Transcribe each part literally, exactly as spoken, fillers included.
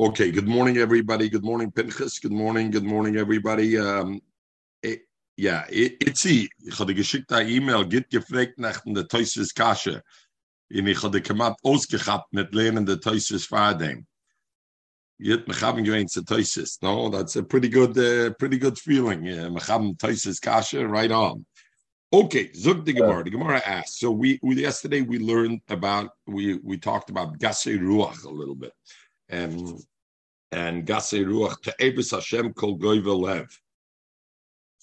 Okay, good morning, everybody. Good morning, Pinchas. Good morning, good morning, everybody. Um, it, yeah, it's it, it, ich hatte geschickt eine E-Mail, geht gefragt nach der Tosfos Kasche. Und ich hatte gemacht, ausgehabt mit Lernen der Tosfos Fahrdein. Jetzt, wir haben gewähnt zu Tosfos, no? That's a pretty good, uh, pretty good feeling. Yeah, wir haben Tosfos Kasche, right on. Okay, Zug the Gemara. The Gemara asked, so we, we yesterday we learned about, we, we talked about Gasei Ruach a little bit. Um, and Gasei Ruach Te'ebes Hashem Kol Goy Velev.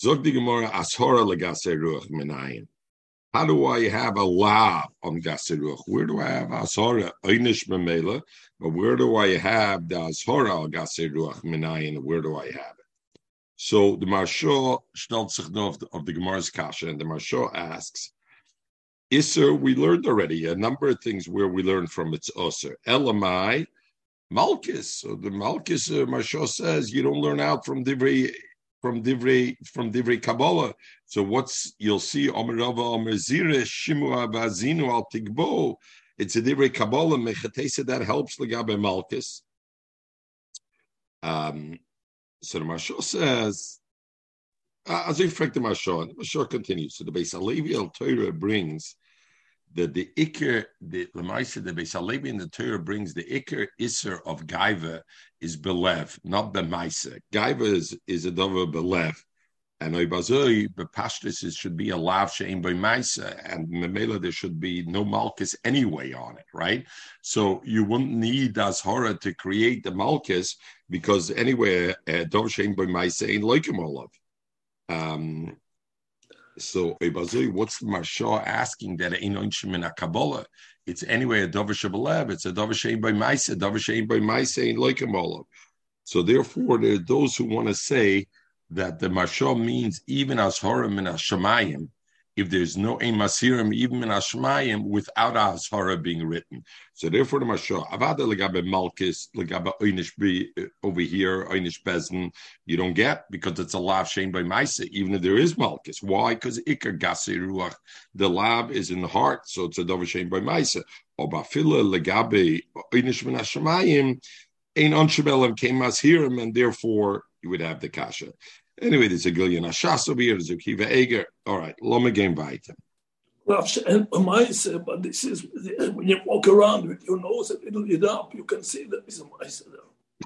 Zog di Gemara Ashora leGasei Ruach Minayin. How do I have a lav on Gasei Ruach? Where do I have Ashora? Einish Memela. But where do I have the Ashora al Gasei Ruach Minayin? Where do I have it? So the Marsha stellt sich now of the, of the Gemara's Kasha, and the Marsha asks, Isser, we learned already a number of things where we learned from its Osir. Elamai. Malchus, so the Malchus uh, Marsha says you don't learn out from Divrei from Divrei from Divrei Kabbalah. So what's you'll see Omer Rava Omer Zira Shimua Vazinu Al Tigbo. It's a Divrei Kabbalah Mechatesa that helps Legabe Malchus. Um, so the Marsha says, uh, as we reflect the Marsha, the Marsha continues. So the Beis Halevi Al Torah brings. That the Iker, the Lemaisa, the Beis Halevi in the Torah brings the Iker Isser of Gaiva is Belev, not Bemaisa. Gaiva is, is a Dover Belev. And Oibazoi, Bepashtis, should be a Lav Shein Bemaisa. And Memela, there should be no Malchus anyway on it, right? So you wouldn't need Ashora to create the Malchus because anyway, Dover Shein Bemaisa ain't like him all of. Um, So, what's the Marsha asking that ain't oinshim in a Kabbalah? It's anyway a Dover Shebelev, it's a Dover Shein by Maisa, Dover Shein by Maisa ain't like him all of. So, therefore, there are those who want to say that the Marsha means even Asharim and Ashamayim, if there's no Ein Masirim, even in Ashamayim, without Ashara being written. So, therefore, the Marsha, Avada Legabe Malkis, Legabe Oynish over here, Oynish Bezen, you don't get because it's a Lav Shein by Maisa, even if there is Malkis. Why? Because Iker Gasei Ruach, the Lav is in the heart, so it's a Dover Shein by Maisa. Obafila Legabe Oynish Min Ashamayim, Ein Onshabelem Kein Masirim, and therefore you would have the Kasha. Anyway, there's a Gilyan Ashas over here, there's a Kiva Eger. All right, Loma game by them. But this is when you walk around with your nose a little bit up, you can see that it's a Maisa.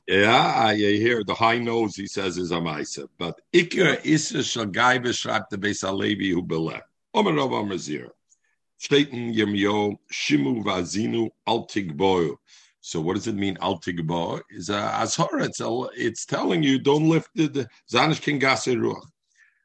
Yeah, I hear the high nose, he says, is a Maisa. But Iker Isser shall gaive shrap the Beis Halevi who beleft. Omer Rav Omer Zira. Shteten Yemio Shimu Vazinu Al Tigboyu. So what does it mean? Al Tigbo is a Ashara. It's, a, it's telling you don't lift the Zanish King Gasei Ruach.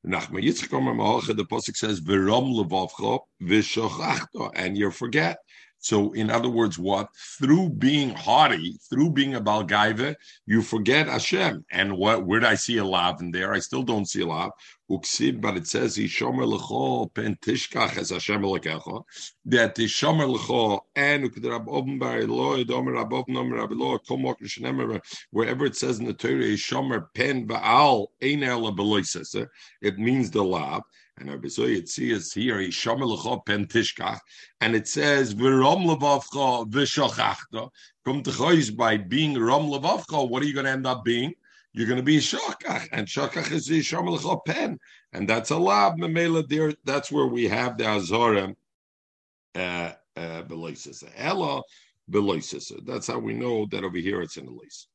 Nachma Yitzchak Mahocha. The pasuk says Verom Levavcha V'Shochachto, and you forget. So in other words, what through being haughty, through being a Balgaiva, you forget Hashem. And what? Where did I see a lav in there? I still don't see a lav. Uksib, but it says Yishomer Lecho Pentishkach as Hashem Lekecho. That Yishomer Lecho and Ukedrab Obn Barilo Edomer Abov Nomer Abilo Komok Nishenemer. Wherever it says in the Torah Yishomer Pen Baal Einel Abeloisese, it means the lav. And Abizoi, it says here Yishomer Lecho Pentishkach, and it says V'rom Levavcha V'Shochachta. Come to Chois by being Rom Levavcha. What are you going to end up being? You're going to be shokach, and shokach is the Yishomer Lecho pen, and that's a lab memela. There, that's where we have the Azora uh, uh, beloises. Ella beloises. That's how we know that over here it's in the lease.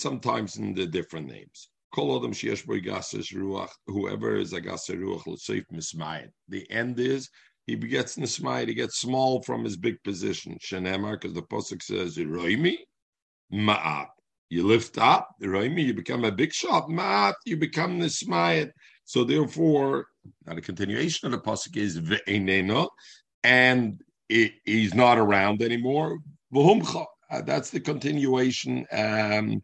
Sometimes in the different names. Kol adam sheyesh bo gasei ruach. Whoever is a gasei ruach l'seif mismayit. The end is. He gets nismayit, he gets small from his big position. Shenemar, because the pasuk says, "Roimi ma'at." You lift up, roimi, you become a big shot. Ma'at, you become nismayit. So therefore, now the continuation of the pasuk is ve'eneno, and it, he's not around anymore. V'humcha, that's the continuation. Um,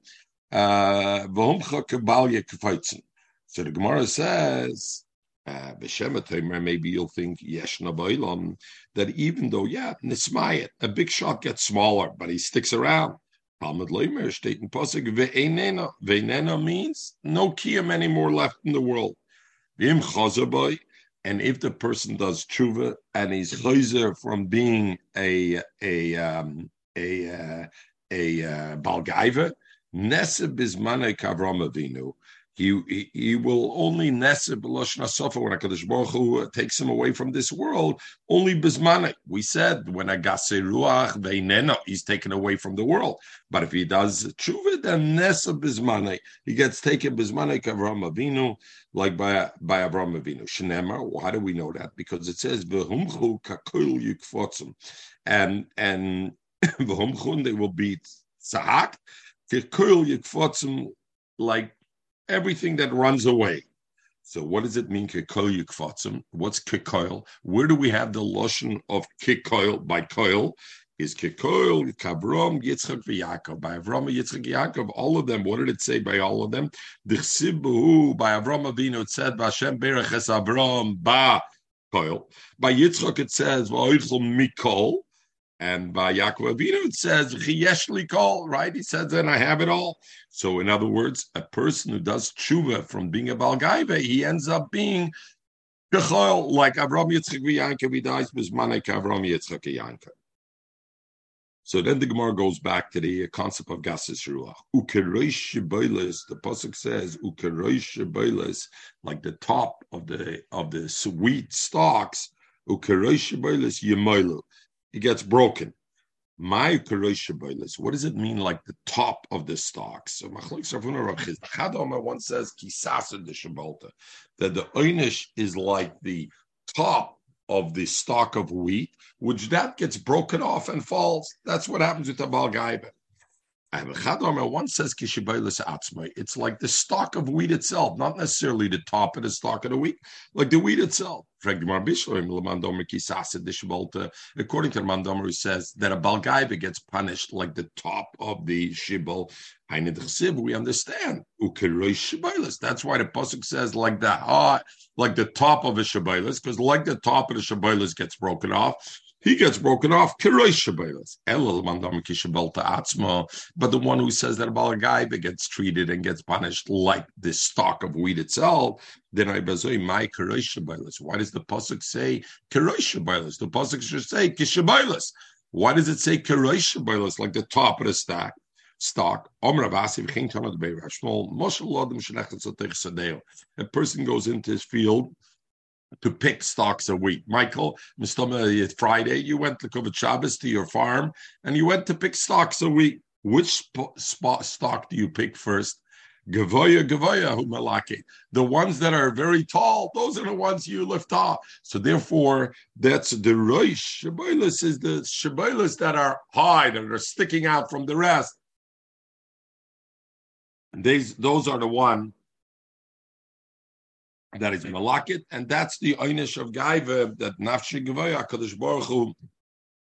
uh, V'humcha kebalya k'feitzen. So the Gemara says. Uh, maybe you'll think that even though, yeah, nismayet, a big shot gets smaller, but he sticks around. Talmud Leimer, Shteten Pasuk, ve'enena. Ve'enena means no kiyum anymore left in the world. V'im chazer boi, And if the person does tshuva and he's chozer from being a a um, a uh, a uh, balgaiva, neseb bismanei kavram avinu. He, he, he will only neseb b'loshna sofa when HaKadosh Baruch Hu takes him away from this world, only bismanek. We said, when a gasei ruach veinena, he's taken away from the world. But if he does tshuva, then neseb bismanek. He gets taken bismanek Avraham Avinu, like by, by Avraham Avinu. Shnema, why do we know that? Because it says, v'humchu kakul yukfotzum. And, and v'humchun, they will be tzahak, kakul yukfotzum, like everything that runs away. So what does it mean, kikoil yukfatzim? What's kikoil? Where do we have the lotion of kikoil by koil? Is kikoil, kavrom, Yitzchak, v'Yakov. By Avram, Yitzchak, Yaakov, all of them. What did it say by all of them? Dichsibuhu, by Avram Avinu, it said, Vashem berech es Avram, ba koil. By Yitzchak, it says, v'oichel mikol. And by Yaakov Avinu, it says, Chiyesh li kol, right? He says, and I have it all. So in other words, a person who does tshuva from being a balgaiva, he ends up being kechol, like Avram Yitzchak v'Yankev, he dies b'zmanei k'Avram Yitzchak v'Yankev. So then the Gemara goes back to the concept of gases ruach. Ukeroish shebeiles, the pasuk says, ukeroish shebeiles, like the top of the of the sweet stalks, ukeroish shebeiles yemoilu. It gets broken. My Kurosh, what does it mean, like the top of the stalks? So Machlik Safuna Rav Chadoma once says Kisasa de Shabalta, that the Oynish is like the top of the stalk of wheat, which that gets broken off and falls. That's what happens with the Balgaiba. And Chadoma once says Kishibaylis Atzmai. It's like the stalk of wheat itself, not necessarily the top of the stalk of the wheat, like the wheat itself. According to Mandomer, who says that a balgaiva gets punished like the top of the shibol. We understand. That's why the pasuk says like the uh, like the top of a shibboleth, because like the top of the shibboleth gets broken off, he gets broken off. But the one who says that a balgaiva gets treated and gets punished like the stalk of wheat itself, then I bazoi my kirosh shabaylos. Why does the pasuk say kirosh shabaylos? The pasuk should say kishabaylos. Why does it say kirosh shabaylos, like the top of the stack stock? A person goes into his field to pick stalks of wheat. Michael, Mister Friday, you went to Kovach Shabbos to your farm and you went to pick stalks of wheat. Which sp- sp- stock do you pick first? Gavoya, Gavoya, Humalaki. The ones that are very tall, those are the ones you lift off. So therefore, that's the Roish. Sheboilus is the Sheboilus that are high, that are sticking out from the rest. And these, those are the one that is Malakit, and that's the Oynish of Gaiva, that Nafshi Gavoya, HaKadosh Baruch Hu,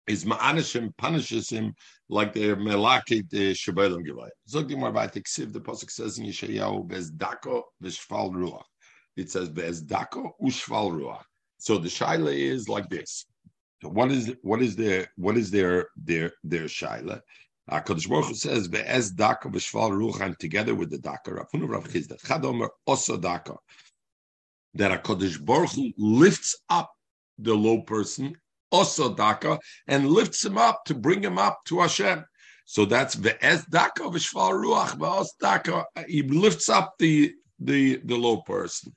is Ma'anishim, punishes him like the Melakit, the Shebelem Gevay. Zogdim Rabbi Tiksiv, the Pasuk says in Yeshayahu, Bezdako v'shval ruach. It says, Bezdako u'shval ruach. So the Shaila is like this. So what is what is their what is their their their Shaila? HaKadosh Baruch Hu says, Bezdako v'shval ruach, and together with the Daka, Rafunu Rav Chizda, Chadomer Oso Daka, that HaKadosh Baruch Hu lifts up the low person, also Daka, and lifts him up to bring him up to Hashem. So that's Ve'ez Daka V'shval Ruach Ve'oz Daka. He lifts up the the the low person.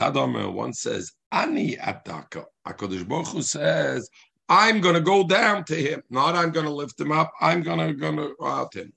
Adam one says, Ani Ataka. HaKadosh Baruch Hu says, I'm going to go down to him. Not I'm going to lift him up. I'm going to going to out him.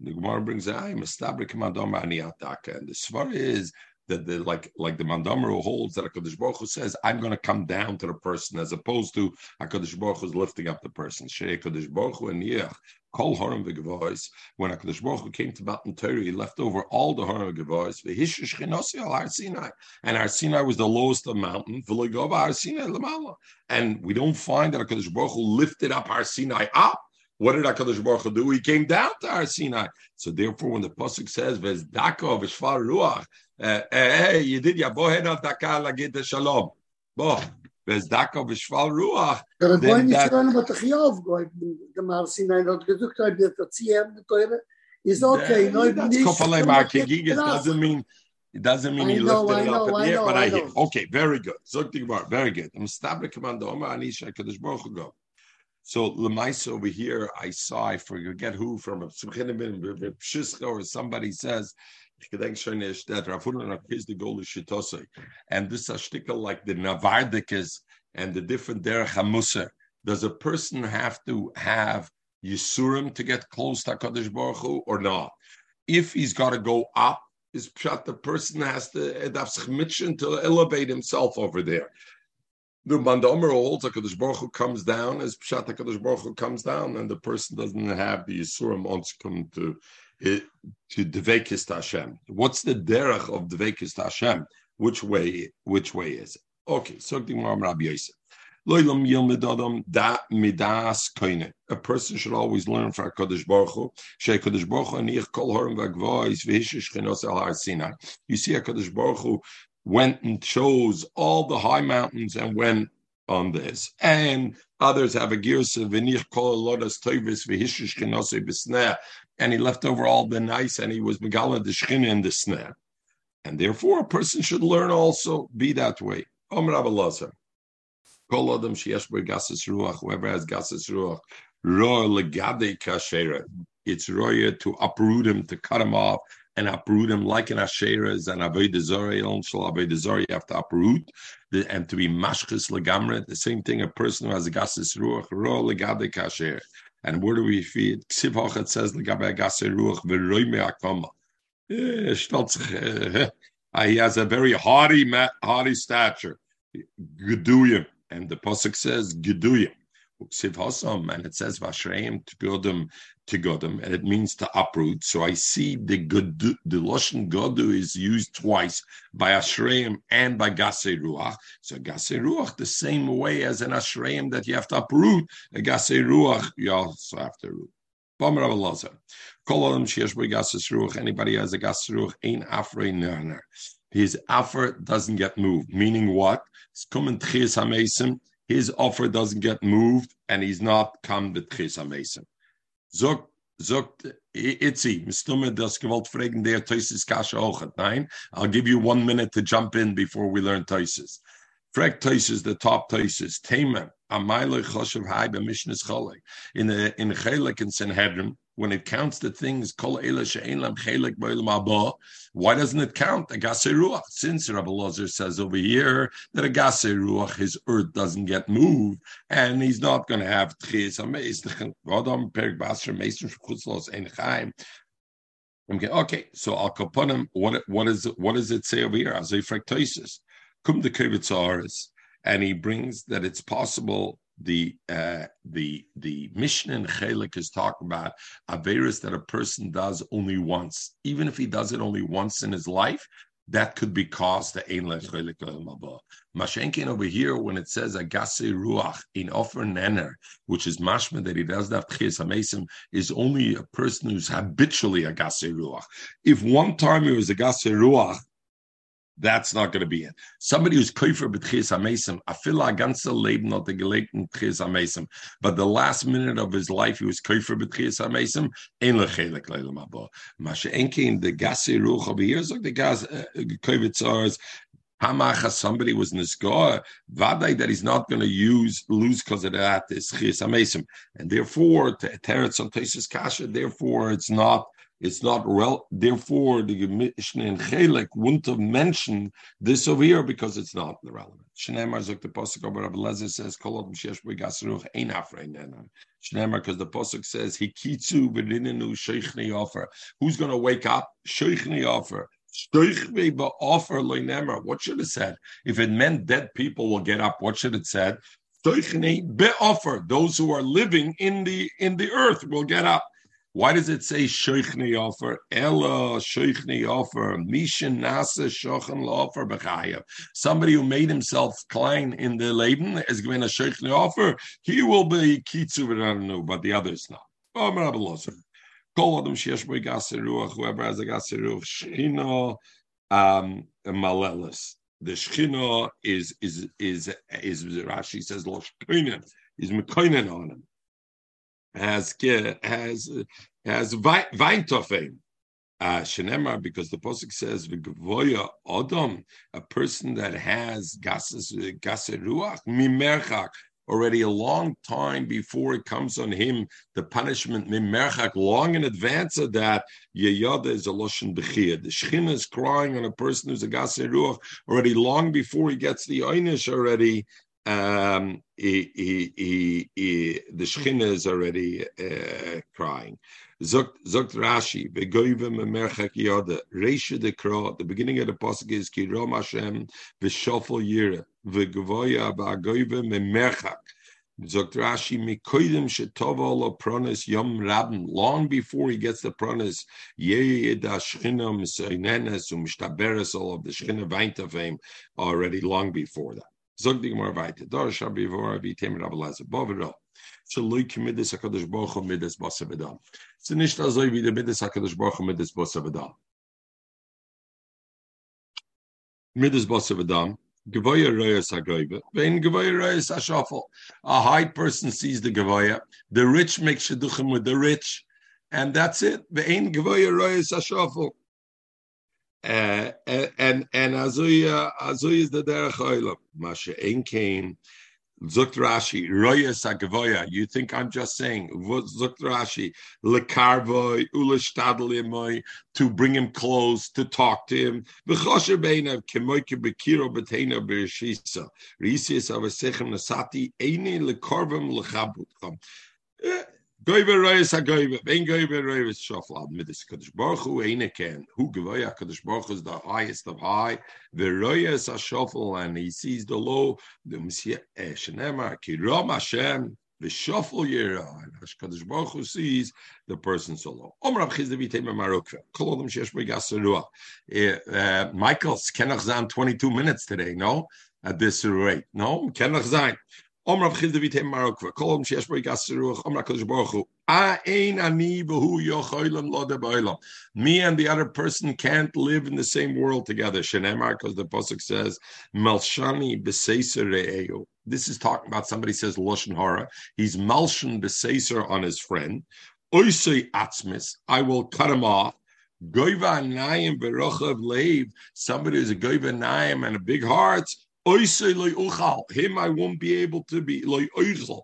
The Gemara brings I Mestabrik Adam Ani Ataka, and the Svar is that the, like like the Mandomer who holds that HaKadosh Baruch Hu says, I'm going to come down to the person, as opposed to HaKadosh Baruch Hu is lifting up the person. Shei HaKadosh Baruch Hu aniach kol horim v'gevois. When HaKadosh Baruch Hu came to Matan Torah, he left over all the horim v'gevois. V'hishu shchinosi al Har Sinai. And Har Sinai was the lowest of mountain. V'lo gova Har Sinai l'mala. And we don't find that HaKadosh Baruch Hu lifted up Har Sinai up. What did HaKadosh Baruch Hu do? He came down to Har Sinai. So therefore, when the pasuk says, V'zdaka v'shvar ruach, Uh, hey, you did ya bohen al daka lagid the shalom. Boh, bezdaka v'shval ruach. But why you saying about the chiyuv? Like the Marsinai not gedukt, I bet the tziem the Torah is okay. No, that's kofalei markegig. It doesn't mean It doesn't mean I he know, lifted I it know, up in I the know, air, but I, I hear. Okay, very good. Zog the Gemara, very good. I'm stopping command Omar Anisha Kadosh Baruch Hu go. So Lemaisa over here, I saw, I forget who, from a or somebody says, that and this ashtikal like the Navardikas and the different derech hamusar. Does a person have to have Yisurim to get close to HaKadosh Baruch Hu or not? If he's got to go up, is pshat the person has to to elevate himself over there. The Mandomer holds HaKadosh Baruch Hu comes down, as pshat HaKadosh Baruch Hu comes down, and the person doesn't have the Yisurim Onsikum to to Dveikis Hashem. What's the derech of Dveikis Hashem? Which way? Which way is it? Okay, so Rabbi Yosef. A person should always learn from HaKadosh Baruch Hu. HaKadosh Baruch Hu, you see, HaKadosh Baruch Hu went and chose all the high mountains and went on this. And others have a girsa, and he left over all the nice, and he was megala the shchina in the snare. And therefore, a person should learn also be that way. Omer Rabbi Lazar. Kol adam sheyesh bo gases ruach, whoever has gases ruach, roer legadei kasherah. It's royer to uproot him, to cut him off, and uproot him like an asherah is an avodah zarah. Shel avodah zarah, you have to uproot and to be mashchus legamre. The same thing, a person who has gases ruach, roer legadei kasherah. And where do we feed? Ksiv hochet says legabei gases ruach veroyme akama. He has a very haughty, haughty stature. Geduyim. And the pasuk says Geduyim, Uksiv Hosam, and it says Vashreim to Godum to Godum, and it means to uproot. So I see the Godu, the Loshen Godu is used twice by Ashreim and by Gasei Ruach. So Gasei Ruach, the same way as an Ashreim that you have to uproot, a Gasei Ruach you also have to root. Anybody has a Gasei Ruach ain't Afrei Nerner. His offer doesn't get moved. Meaning what? His offer doesn't get moved, and he's not come with Chis HaMesim. Zog zogt itzi mistume das gewalt fragen der Tosis kasha ochet. Nein, I'll give you one minute to jump in before we learn Tosis. Frag Tosis, the top Tosis. Tema amaylei choshev hai b'mishnas cholek in the in Chelek and Sanhedrin. When it counts the things, kol eila she'ein lam chelek ba'olam haba, why doesn't it count? A gasei ruach. Since Rabbi Lazar says over here that a gasei ruach, his earth doesn't get moved, and he's not going to have tchias hameis. Okay, okay. So al kaponim, what what is what does it say over here? Azay fraktosis kum de kavitz haaretz, and he brings that it's possible. The uh, the the Mishnah in Chelek is talking about Averis that a person does only once. Even if he does it only once in his life, that could be caused to Ein Lech Chelek Mabah. Mashenkin over here, when it says Agasei Ruach in Ofer Nener, which is Mashma that he does that Chis HaMesim, is only a person who's habitually Agasei Ruach. If one time he was Agasei Ruach, that's not going to be it. Somebody who's koifer b'tchias hamesim, afila ganze leben not gelegten b'tchias hamesim, but the last minute of his life he was koifer b'tchias hamesim, ein lechelek leilam haba. Mashe enkein the gasei ruach over here, like the gas koivitzars. Hamacha, somebody was nisgar vaday that he's not going to use lose because of that is b'tchias hamesim, and therefore teretz on teisus kasha. Therefore, it's not. It's not well. Therefore, the Mishnah in Chelek wouldn't have mentioned this over here because it's not relevant. Shneimar zok the pasuk of Rabbi Lezer says kolot m'shesh b'gasruch ein afrei nenan. Shneimar because the pasuk says hikitzu v'ninenu sheichni offer. Who's going to wake up? Sheichni offer. Sheichni ba'offer loynemer. What should it said? If it meant dead people will get up, what should it said? Sheichni ba'offer. Those who are living in the in the earth will get up. Why does it say sheichni offer? Ella sheichni offer. Mishin nasa shochen offer b'chayev. Somebody who made himself klein in the Leben is given a sheichni offer. He will be kitzu v'ranu, but the others not. Oh, Rabbi Loser. Kol adam sheyesh bo gasei ruach. Whoever has a gasei ruach, shchina um, malelis. The shchina is is is is, is Rashi says lo shchina is mekoinen on him. Has has has Weintofein. Uh, Shenemar, because the posuk says v'gvoya odom, a person that has gases gaseruach mimerchak already a long time before it comes on him, the punishment mimerchak long in advance of that. Yeyada is a loshen bechir. The Shechina is crying on a person who's a gaseruach already long before he gets the einish already. Um, he, he, he, he, the Shechina is already uh, crying. Zogt Rashi, Begoivim Merchak Yoda, Reisha de Kro, the beginning of the pasuk is Kirom Hashem, Veshofel Yira, Vegvoya Bagoivim Merchak. Zogt Rashi, Mikoidim Shetovolo Pronis Yom Rabin, long before he gets the pronis, Yeyeda Shechina Misoinenes, Umshtaberes, all of the Shechina Vaint of him, already long before that. A high person sees the Gavoya, the rich make Shidduchim with the rich, and that's it. Uh, and and Azuya Azuya is the derech olam. Masha ein kain. Zukt Rashi royas agvoya. You think I'm just saying? Zukt Rashi lekarvoy ulashtadli moy, to bring him close, to talk to him. V'chosher beinav kemoy kebekiro b'teina b'rishisa. Rishis avasechem nasati eini lekarvim lechabutcham. Goyver royes a goyver, ben goyver royes shoflad midis kadosh baruch hu eineken. Who goyver kadosh baruch hu is the highest of high. The royes a shofel, and he sees the low. The Messiah Shenemar ki Ram Hashem v'shofel yira. Kadosh baruch hu sees the person so low. Omer Rav Chizda v'itema marukva. Kol adam sheyesh b'gaserua. Michael, kenach zayn twenty-two minutes today. No, at this rate. No, kenach zayn. Omrav Chizda v'itema marukva. Kol sheyesh b'gaseruach. Omra Kadosh Baruch Hu. Ain ani b'hu yochaylam lo debaylam. Me and the other person can't live in the same world together. Shenemar, because the pasuk says malshani b'seiser re'eu. This is talking about somebody says loshen hara. He's malshan b'seiser on his friend. Oisei atzmis. I will cut him off. Goyva anayim v'rochav leiv. Somebody who's a goyva anayim and a big heart. Him I won't be able to be loy oichel.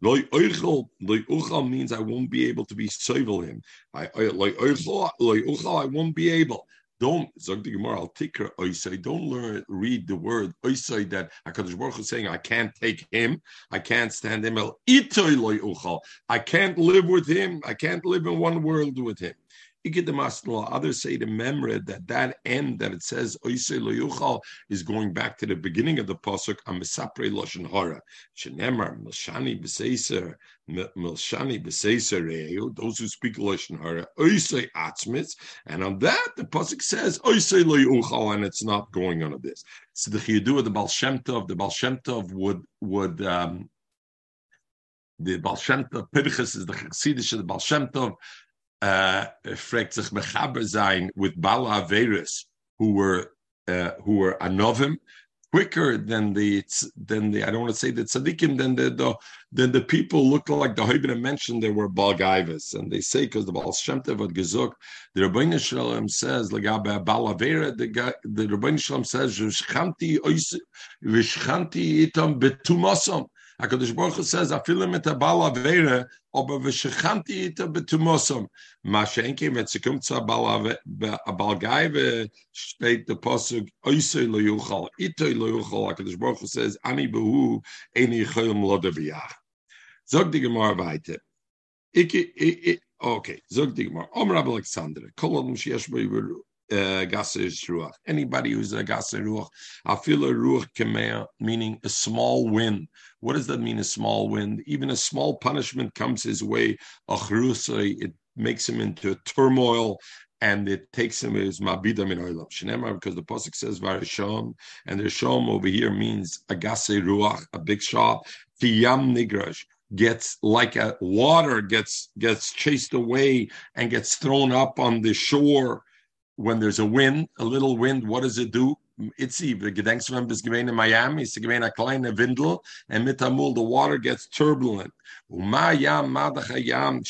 Loy oichel, loy uchal means I won't be able to be sovel him. I loy oichel, loy uchal, I won't be able. Don't zog the Gemara. I'll take her oisei. Don't learn read the word oisei that Hakadosh Baruch Hu is saying I can't take him, I can't stand him. El itoy loy uchal, I can't live with him. I can't live in one world with him. Others say the memra that that end that it says Oisei Lo Yuchal is going back to the beginning of the pasuk Amisapre Loshen Hara Shenemar Milshani B'Seiser Milshani B'Seiser Reyu. Those who speak Loshen Hara Oisei Atzmitz, and on that the pasuk says Oisei Lo Yuchal, and it's not going on of this. So the Chiyudu the Baal Shem Tov, the Baal Shem Tov would would. Um, the Baal Shem Tov Pirchas is the Chassidish of the Baal Shem Tov. Uh, fragt sich mechaber sein with Bala Averis, who were uh, who were anovim, quicker than the than the I don't want to say the tzaddikim than the, the than the people look like the Hoibina mentioned there were Balgaivas, and they say because the Baal Shem Tov had gezukt, the Rebbeinu Shalom says legabe Bala Avera, the the Rebbeinu Shalom says v'shchanti ois v'shchanti itam betumasam. HaKadosh Baruch Hu says, "Afilim et habal avera, aber v'shechanti ita betumosam." Mashenkim etzikum tza habal gaive state the pasuk oisei lo yuchal, itoi lo yuchal. HaKadosh Baruch Hu says, "Ani behu eni yicholim lo daviyach." Zog di Gemara weiter. Okay, zog di Gemara. Om Rabbi Alexander, kol adam sheyesh bo yiveru. Uh, Anybody who's a gaser ruach, afila ruach kemea, meaning a small wind. What does that mean? A small wind. Even a small punishment comes his way. It makes him into a turmoil, and it takes him as mabida min olam. Shenemar, because the pasuk says varishon, and the shom over here means a gaser ruach, a big shot. Tiyam nigrash. Gets like a water gets gets chased away and gets thrown up on the shore. When there's a wind, a little wind, what does it do? Itzi, the Gedenkschwemp is given in Miami, it's given a kleine Windel, and mit Hamul, the water gets turbulent. There's so many revias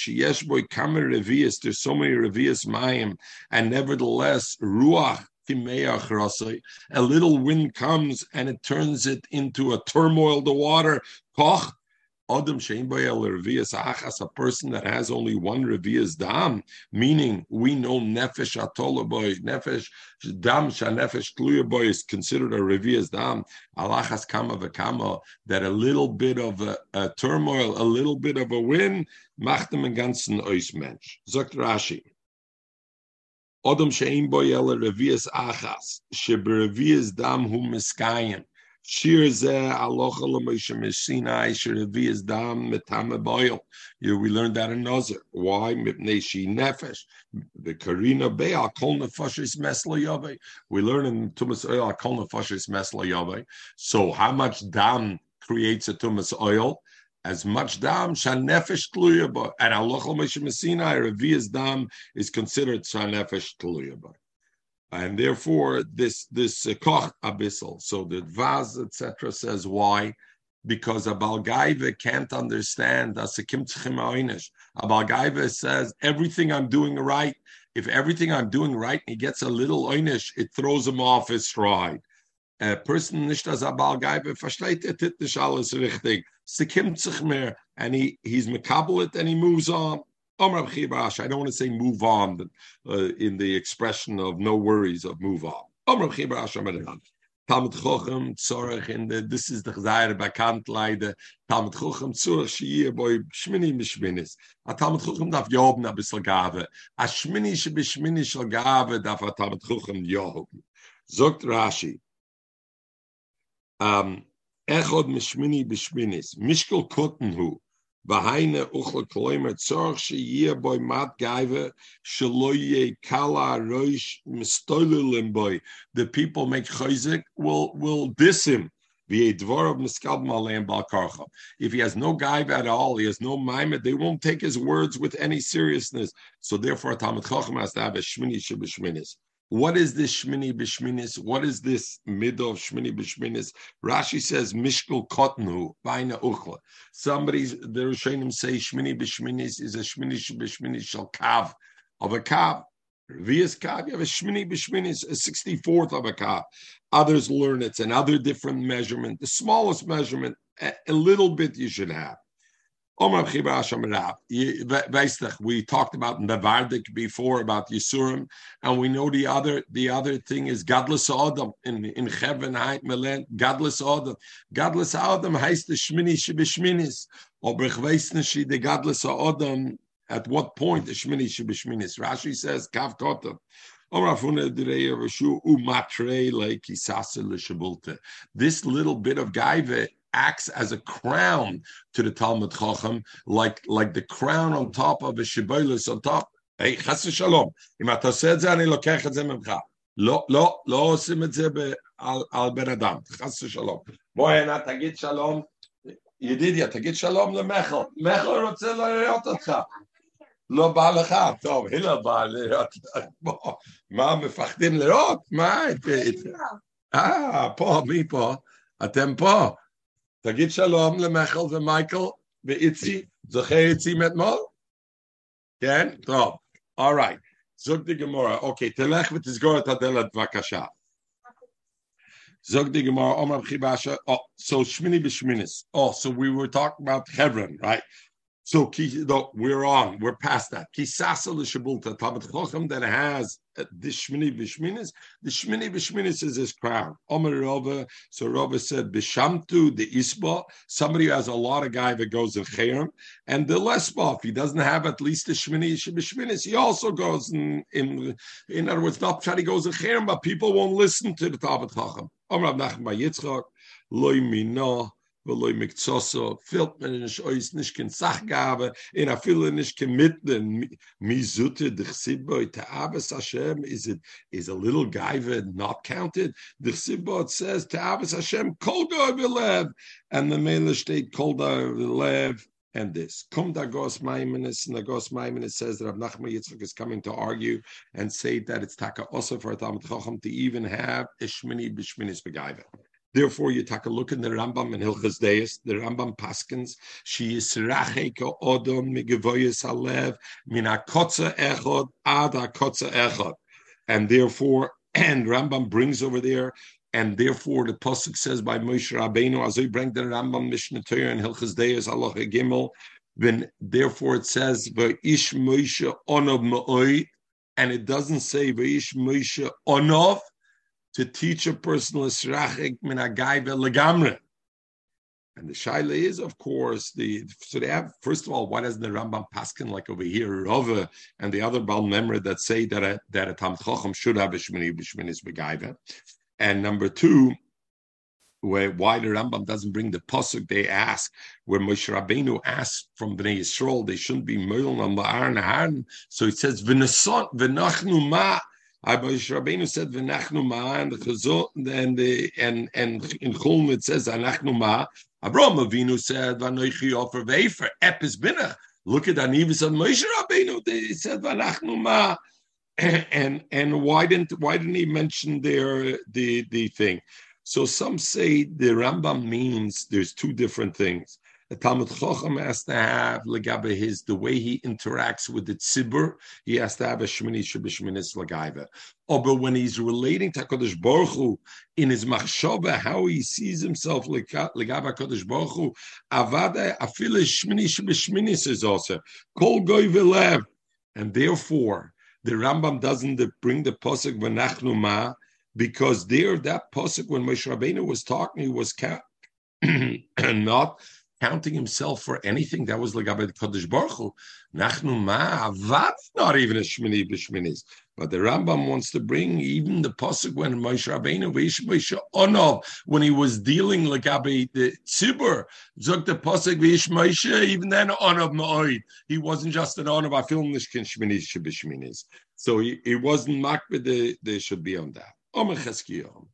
mayim, and nevertheless, ruach, a little wind comes and it turns it into a turmoil, the water, koch, Adam Shein Boyel Revias Achas, a person that has only one Revias Dam, meaning we know Nefesh Atola Boy, Nefesh Dam Shanefesh Tluya Boy is considered a Revias Dam, Alachas Kama Vekama, that a little bit of a, a turmoil, a little bit of a wind, macht dem ganzen Eis Mensch. Sagt Rashi. Adam Shein Boyel Revias Achas, Sheb Revias Dam Hum Miskayim. Shirzeh alocha l'moshe m'sinai sherevi is dam metame boil. We learned that in Nazir. Why? Mipnei she nefesh. The karina be akol nefashis mesla yaveh. We learn in Tumas oil akol nefashis mesla yaveh. So how much dam creates a Tumas oil? As much dam shanefesh tluyaba. And alocha l'moshe m'sinai revi is dam is considered shanefesh tluyaba. And therefore, this this koch uh, abyssal. So the Vaz, et cetera, says why? Because a Balgaiva can't understand. A Balgaiva says everything I'm doing right. If everything I'm doing right, he gets a little oynish, it throws him off his stride. A person nicht as a Balgaiva versteht it nicht alles richtig. Sekimmt sich mehr, and he he's mekabelit and he moves on. I don't want to say move on uh, in the expression of no worries of move on. Talmid Chochem Tzorech, and this is the Chazayir Bakant Leide. Talmid Chochem Tzorech Shiyeh Boi Shmini Mishminis. A Talmid Chochem Daf Yobn a Bissel Gave. A Shmini Shibishmini Shal Gave Daf a Talmid Chochem Yobn. Zogt Rashi. Echod Mishmini Bishminis. Mishkel Kotenhu. Behind Uchel Kloimer Zorg she year boy Mat Gaiver Shaloye Kala Roish Mistoilulim boy. The people make Chozik will will diss him. If he has no gaiva at all, he has no maimed, they won't take his words with any seriousness. So therefore Talmid Chacham has to have a Shmini Shebishminis. What is this Shmini Bishminis? What is this middle of Shmini Bishminis? Rashi says, Mishkel Kotenhu, Vaina Uchla. Somebody, the Rishonim say, Shmini Bishminis is a Shmini Bishminis Shal Kav, of a Kav. Revias Kav, you have a Shmini Bishminis, a sixty-fourth of a Kav. Others learn it's another different measurement. The smallest measurement, a, a little bit you should have. We talked about Nevardik before about Yisurim, and we know the other the other thing is Gadlus Adam in in Heaven Melen Gadlus Adam Gadlus Adam heißt the Shmini Shibishminis. Aber ich weiß nicht the Gadlus Adam at what point the Shmini Shibishminis. Rashi says Kav Kotam. This little bit of Gaive acts as a crown to the Talmid Chacham, like like the crown on top of a shibolus on top. Hey, chas v'shalom. Im ata oseh et zeh, ani lokach et zeh memcha. Lo, lo, lo osim et zeh al ben adam. Chas v'shalom. Boi hena, tagid shalom. Yedidia, tagid shalom lemechel. Mechel rotze l'riyot otcha. Lo ba lecha. Tov, hila ba l'riyot. Ma, mefachdim l'riyot? Ma, ah, po, mi po? Atem po. Tagit shalom leMechel veMichael veItzi zocher Itzi metmol. Ken tov. All right. Zog the Gemara. Okay. Telech v'tizgor tadelat vakasha. Zog the Gemara. Omar b'chibasha. Oh, so shmini b'shminis. Oh, so we were talking about Hebron, right? So we're on. We're past that. Kisasa l'shabulta Talmid Chacham that has the shmini b'shminis. The shmini b'shminis is his crown. Omer Rava. So Rava said b'shamtu the isba. Somebody who has a lot of guy that goes in chayim, and the lesba if he doesn't have at least the shmini b'shminis, he also goes in. In, in other words, not pshat he goes in chayim, but people won't listen to the Talmid Chacham. Omer Rav Nachman bar Yitzchak loy mina. V'loi miktsoso fehlt mir nicht ois nicht kein Sachgabe in a viele nicht gemitten misute dich sibbo it abes Hashem is it is a little guy not counted the sibbo says to abes Hashem kolda vilev and the male state kolda vilev and this. Kum Dagos Maimonides, and Dagos Maimonides says that Rav Nachman Yitzchak is coming to argue and say that it's taka also for a Talmud Chacham to even have a Shmini B'Shminis Begaiva. Therefore, you take a look in the Rambam and Hilchos Deis. The Rambam paskins she yisrachei ka odom migevoyes halev min hakotza echad ad hakotza echad, and therefore, and Rambam brings over there, and therefore the pasuk says by Moshe Rabbeinu, as we bring the Rambam Mishnah Torah and Hilchos Deis halacha gimel, then therefore it says veish Moshe onov me'oid, and it doesn't say veish Moshe onov. To teach a person l'srachik min hagaiva legamre, and the shaila is, of course, the so they have. First of all, why doesn't the Rambam paskin like over here Rove and the other Baal Memra that say that a, that a Talmid Chacham should have a shmini b'shminis begaiva? And number two, where why the Rambam doesn't bring the pasuk they ask, where Moshe Rabbeinu asked from Bnei Yisrael they shouldn't be moil on la'ar naharn, so it says v'nason v'nachnu ma. Moshe Rabbeinu said v'nachnu ma, and the and and in Chulm it says anachnu ma. Abraham Avinu said v'anoichi ofer veifer epis binach. Look at Anivus and Moshe Rabbeinu. They said v'anachnu ma, and and why didn't why didn't he mention their the the thing? So some say the Rambam means there's two different things. The Talmid Chacham has to have legabe his the way he interacts with the tzibur. He has to have a shmini shebishminis legaiva. Or but when he's relating to Hakadosh Baruch Hu in his machshava, how he sees himself legabe Hakadosh Baruch Hu, avada afile shmini shebishminis is also kol goy v'lev, and therefore the Rambam doesn't bring the pasuk v'nachnu ma, because there that pasuk when Moshe Rabbeinu was talking, he was ca- not counting himself for anything. That was legabe Kodesh Baruch Hu. Nachnu ma avad, not even a shmini b'shminis. But the Rambam wants to bring even the pasuk when Moshe Rabbeinu v'ish Moshe onov, when he was dealing legabe the tzibur, zog the pasuk v'ish Moshe, even then onov ma'oid. He wasn't just an onov afil nishkin shmini shebishminis. So he, he wasn't makbid. The there should be on that. Omer Cheskiyom.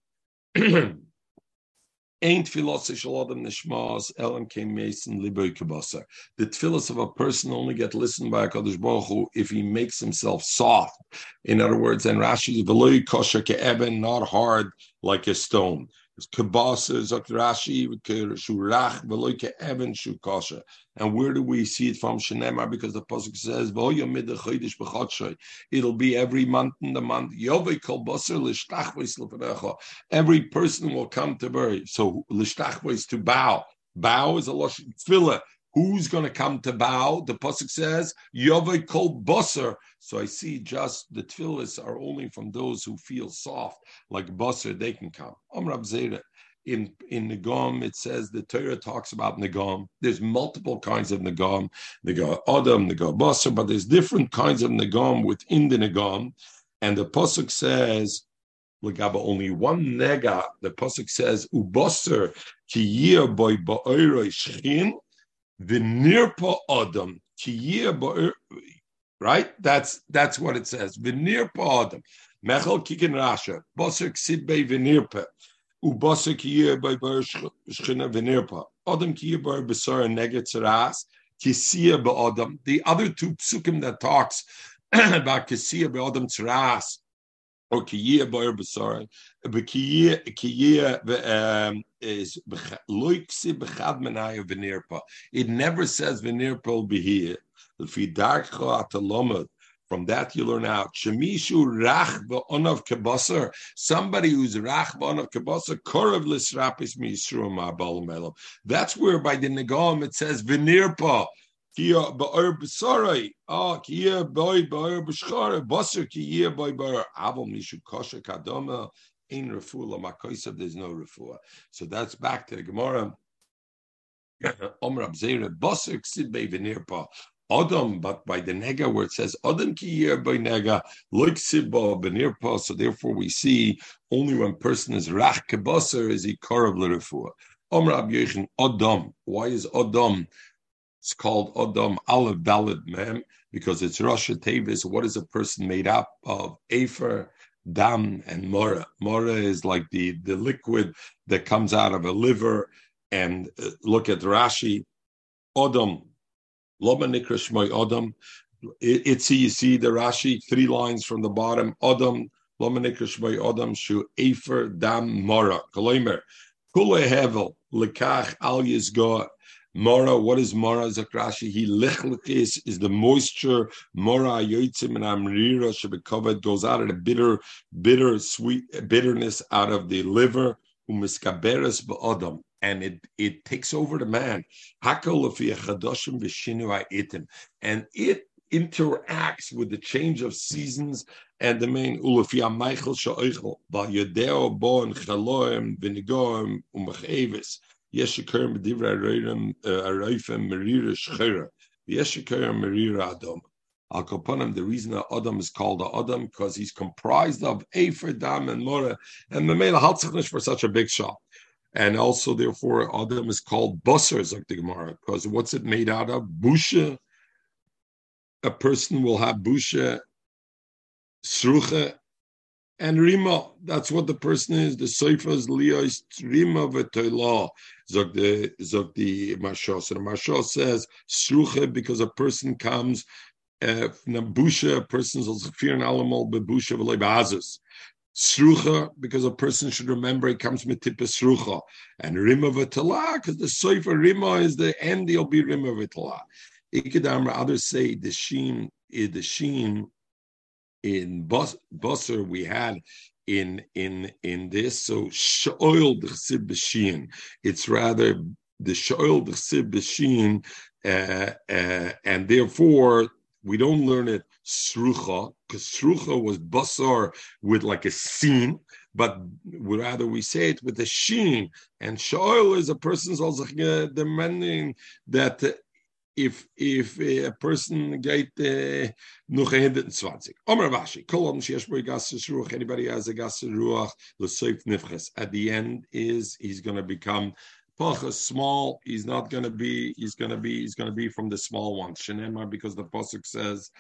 Ain't philosophy shalodem nishmas elam came mason liboy kabasa. The tefillos of a person only get listened by Hakadosh Baruch Hu if he makes himself soft. In other words, and Rashi veloy kosher keeben, not hard like a stone. Kabasa zok Rashi shurach veloy keeben shu kosher. And where do we see it from? Shenemar, because the pasuk says v'hoyamid dechodesh b'chodshay. It'll be every month in the month. Yovei kol baser l'shtachvos l'panecha. Every person will come to bury. So l'shtachvos to bow. Bow is a lashon tefillah. Who's going to come to bow? The pasuk says yovei kol baser. So I see just the tefillas are only from those who feel soft like baser. They can come. Amrav Zera. In in Negom, it says the Torah talks about Negom. There's multiple kinds of Negom. Negom Adam, Negom Basar, but there's different kinds of Negom within the Negom. And the Pasuk says, Legaba, only one Nega, the Pasuk says, Ubasar, ki yir boi ba'oiroi shechin, v'nirpa Adam, ki yir ba'oiroi, right? That's, that's what it says. V'nirpa Adam, mechel kikin rasha, Basar ksibbe v'nirpa. Ubasa kiyer by bar shchina v'nirpa. Adam kiyer by besar and negetzeras kisiya by Adam. The other two psukim that talks about kisiya by Adam tzeras or kiyer by besar, but kiyer kiyer is loyksi b'chad menaya v'nirpa. It never says v'nirpa will be here. L'fidarcha atalomad. From that you learn out. Shemishu rach ba'onav kebasar. Somebody who's rach ba'onav kebasar. Korav l'srapis mi'yisru ma'abal melam. That's where by the Negam it says v'nirpa. Kiya ba'or b'sarai. Ah, kiya boi ba'or b'shchara. Basar kiya boi ba'or. Aval mishu kosher kadoma. Ein refuah l'makoysav. There's no refuah. So that's back to the Gemara. Omrab zera. Basar k'sid bei v'nirpa. Adam, but by the nega where it says Adam kiyer by nega loik sibba benirpa. So therefore, we see only when person is rach kebasser is he korav l'refua. Omer Rab Yechon Adam. Why is Adam? It's called Adam Aleph Dalet Mem because it's Rosh Tevis. What is a person made up of? Efer, dam, and mora. Mora is like the the liquid that comes out of a liver. And uh, look at Rashi, Adam. Loma Nikra Shmoi Adam. It's you see the Rashi, three lines from the bottom. Adam, Loma Nikra Shmoi Adam, Shu Efer Dam Mora. Koloimer. Kule Hevel, Lekach Al Yizgoa. Mora, what is Mora? Zakrashi, he lichlekis is the moisture. Mora yoitzim and amrira shebekavad goes out of the bitter, bitter sweet bitterness out of the liver. Umiskaberes ba'adam, and it it takes over the man. Hakol lefi chadashim v'shinu ha'itim, and it interacts with the change of seasons and the main ulefi ha'meichel she'oichel ba'yodeo bo'en chaloim v'nigoim u'mecheves. Yeshikarim b'divrei reirim arayfim merira shchera. Yeshikarim merira adam. Al kaponim, the reason that Adam is called Adam because he's comprised of Efer, Dam, and Mora, and Mamela Haltzachnish for such a big shot. And also, therefore, Adam is called Basar, Zakti Gemara, because what's it made out of? Busha. A person will have Busha, Srucha, and Rima. That's what the person is. The Seifa is Leos, Rima, Vetoilah. Zakti Mashos. And Mashos says Srucha because a person comes. Uh, Nabusha, a person's fear alamal bebusha v'leibazes. Srucha, because a person should remember it comes mitipes srucha, and rima v'tala, because the soifa rima is the end. It'll be rima v'tala. Ikadamra. Others say the sheen, the sheen in Bas, Basar we had in in in this. So she'oil d'chsib b'sheen. It's rather the she'oil d'chsib b'sheen, uh, uh, and therefore. We don't learn it srucha, because srucha was basar with like a sin, but rather we say it with a sheen. And sha'ol is a person's also demanding that if if a person get nuchehindetenzwanzig. Omer Vashi, kolom sheyesh bo gasrus ruach. Anybody has a gasrus ruach, l'soif nifches. At the end is he's going to become. Pachas small, he's not going to be, he's going to be, he's going to be from the small one. Shenema, because the Pasuk says,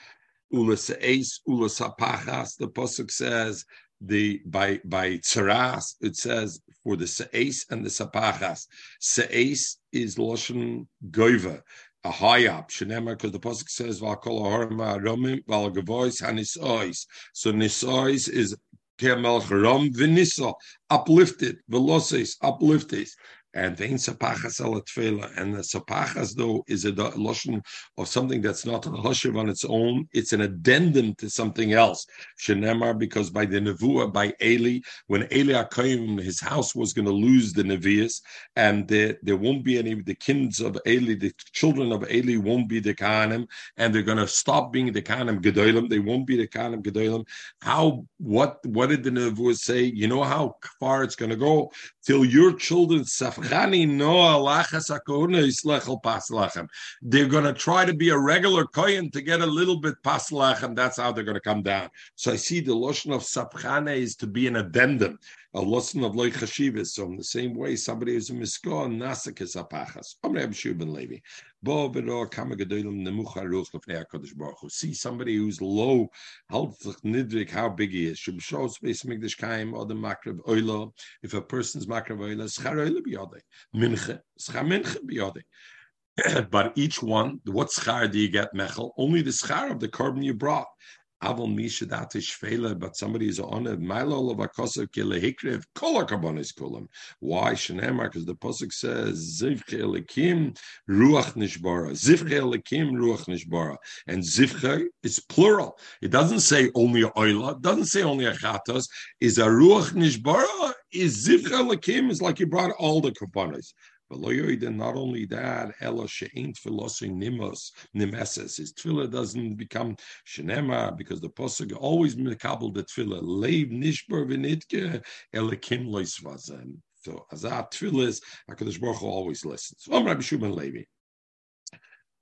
Ulas Eis, Ulas HaPachas, the Pasuk says, the by by Tzaras, it says, for the Se'eis and the Sapachas. Se'eis is Loshen Goiva, a high up. Shenema, because the Pasuk says, V'akol ha'horim ha'aromim, v'al gavois ha'nisois. So Nisois is Kemal Haram v'nisa, uplifted, Velosis, uplifted. And the sapachas al tefila, and the sapachas though is a lotion of something that's not a hoshiv on its own; it's an addendum to something else. Shenemar, because by the nevuah, by Eli, when Eli HaKoyim, his house was going to lose the nevias, and there, there won't be any the kids of Eli, the children of Eli won't be the kahanim, and they're going to stop being the kahanim gedolim. They won't be the kahanim gedolim. How? What? What did the nevuah say? You know how far it's going to go till your children suffer. They're going to try to be a regular kohen to get a little bit pas lachem. That's how they're going to come down. So I see the lotion of sapchane is to be an addendum, a lotion of loy chashivas. So in the same way, somebody who's a miskor nasek is apachas. Amrei Rabbi Shua ben Levi. Bo v'ro kama gedolim nemucha ruach lefnei Hakadosh Baruch Hu. See somebody who's low, haltzach nidrik, how big he is. Shemshos beis mikdash kaim or the makrav oila. If a person's makrav oila, schar oila biyodei. Mincha, schar mincha biyodei. But each one, what schar do you get, Mechel? Only the schar of the carbon you brought. Avon Mishadati Shvela, but somebody is on it. Milo of Akosov Kilehikrev, Kolakabonis Kulam. Why Shanamar? Because the Pasuk says, Zivche Elikim, Ruach Nishbara. Zivche Elikim, Ruach Nishbara. And Zivche is plural. It doesn't say only Oila, doesn't say only Achatos. Is a Ruach Nishbara? Is Zivche Elikim? It's like you brought all the Kabonis. But not only that, Ella she'aint philosophy nimos nimeses. His tefillah doesn't become shenema because the pasuk always mekabel the tefillah. Leiv nishbar v'nitke elikim loisvazem. So as our tefillah is, Hakadosh Baruch Hu always listens. So I'm Rabbi Shua ben Levi.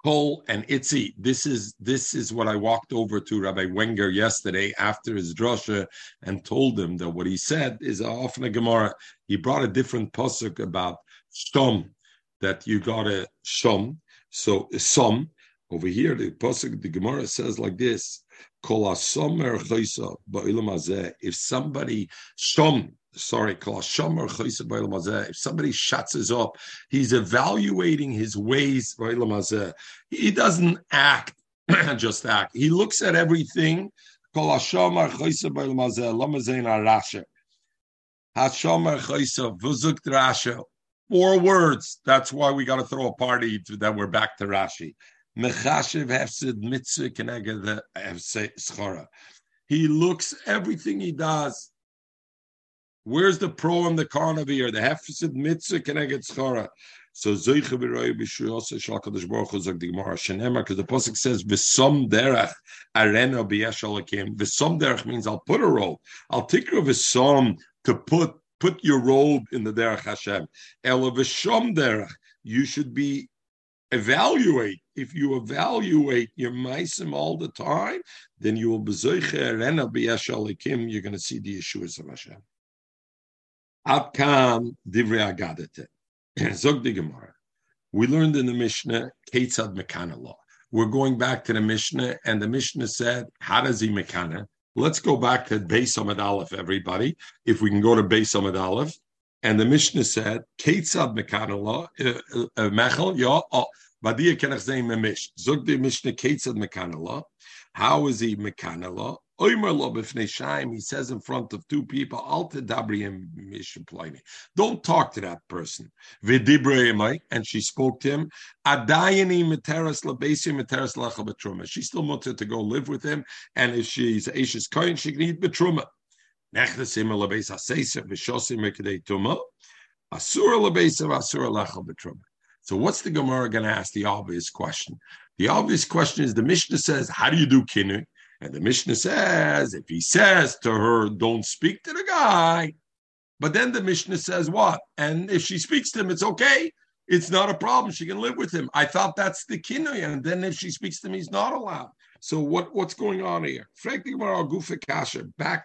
Kol and Itzi. This is this is what I walked over to Rabbi Wenger yesterday after his drasha and told him that what he said is often a Gemara. He brought a different pasuk about shom that you got a shom. So a som over here, the pasuk, the Gemara says like this: Kol asom er choisa ba'ilam hazeh. If somebody shom. sorry, if somebody shuts us up, he's evaluating his ways. He doesn't act, just act. He looks at everything. Four words. That's why we got to throw a party to, that we're back to Rashi. He looks everything he does. Where's the pro and the con of here? The hefsid mitzvah keneged schara. So zeicha v'roi b'shuyose shalkadosh baruch hu zog d'gemara shenemar, because the pasuk says v'som derech arena b'yesh alakim. V'som derech means I'll put a robe. I'll take your v'som to put put your robe in the derech Hashem. Ela v'shom derech. You should be evaluate. If you evaluate your meisim all the time, then you will be zeicha arena b'yesh alakim. You're going to see the yeshuas of Hashem. Atkam divrei Agadite. Zog di Gemara. We learned in the Mishnah Ketzad Mekana law. We're going back to the Mishnah, and the Mishnah said, "How does he Mekana?" Let's go back to Beis Amud Aleph, everybody. If we can go to Beis Amud Aleph, and the Mishnah said, "Ketzad Mekana law." Mechel ya vadia kenach zeim memish. Zog di Mishnah Ketzad Mekana law. How is he Mekana law? He says in front of two people, don't talk to that person. And she spoke to him. She's still mutter to go live with him. And if she's Ashes Kohen, she can eat betruma. So what's the Gemara going to ask the obvious question? The obvious question is, the Mishnah says, how do you do kinui? And the Mishnah says, if he says to her, don't speak to the guy, but then the Mishnah says what? And if she speaks to him, it's okay. It's not a problem. She can live with him. I thought that's the kinui. And then if she speaks to him, he's not allowed. So what, what's going on here? Back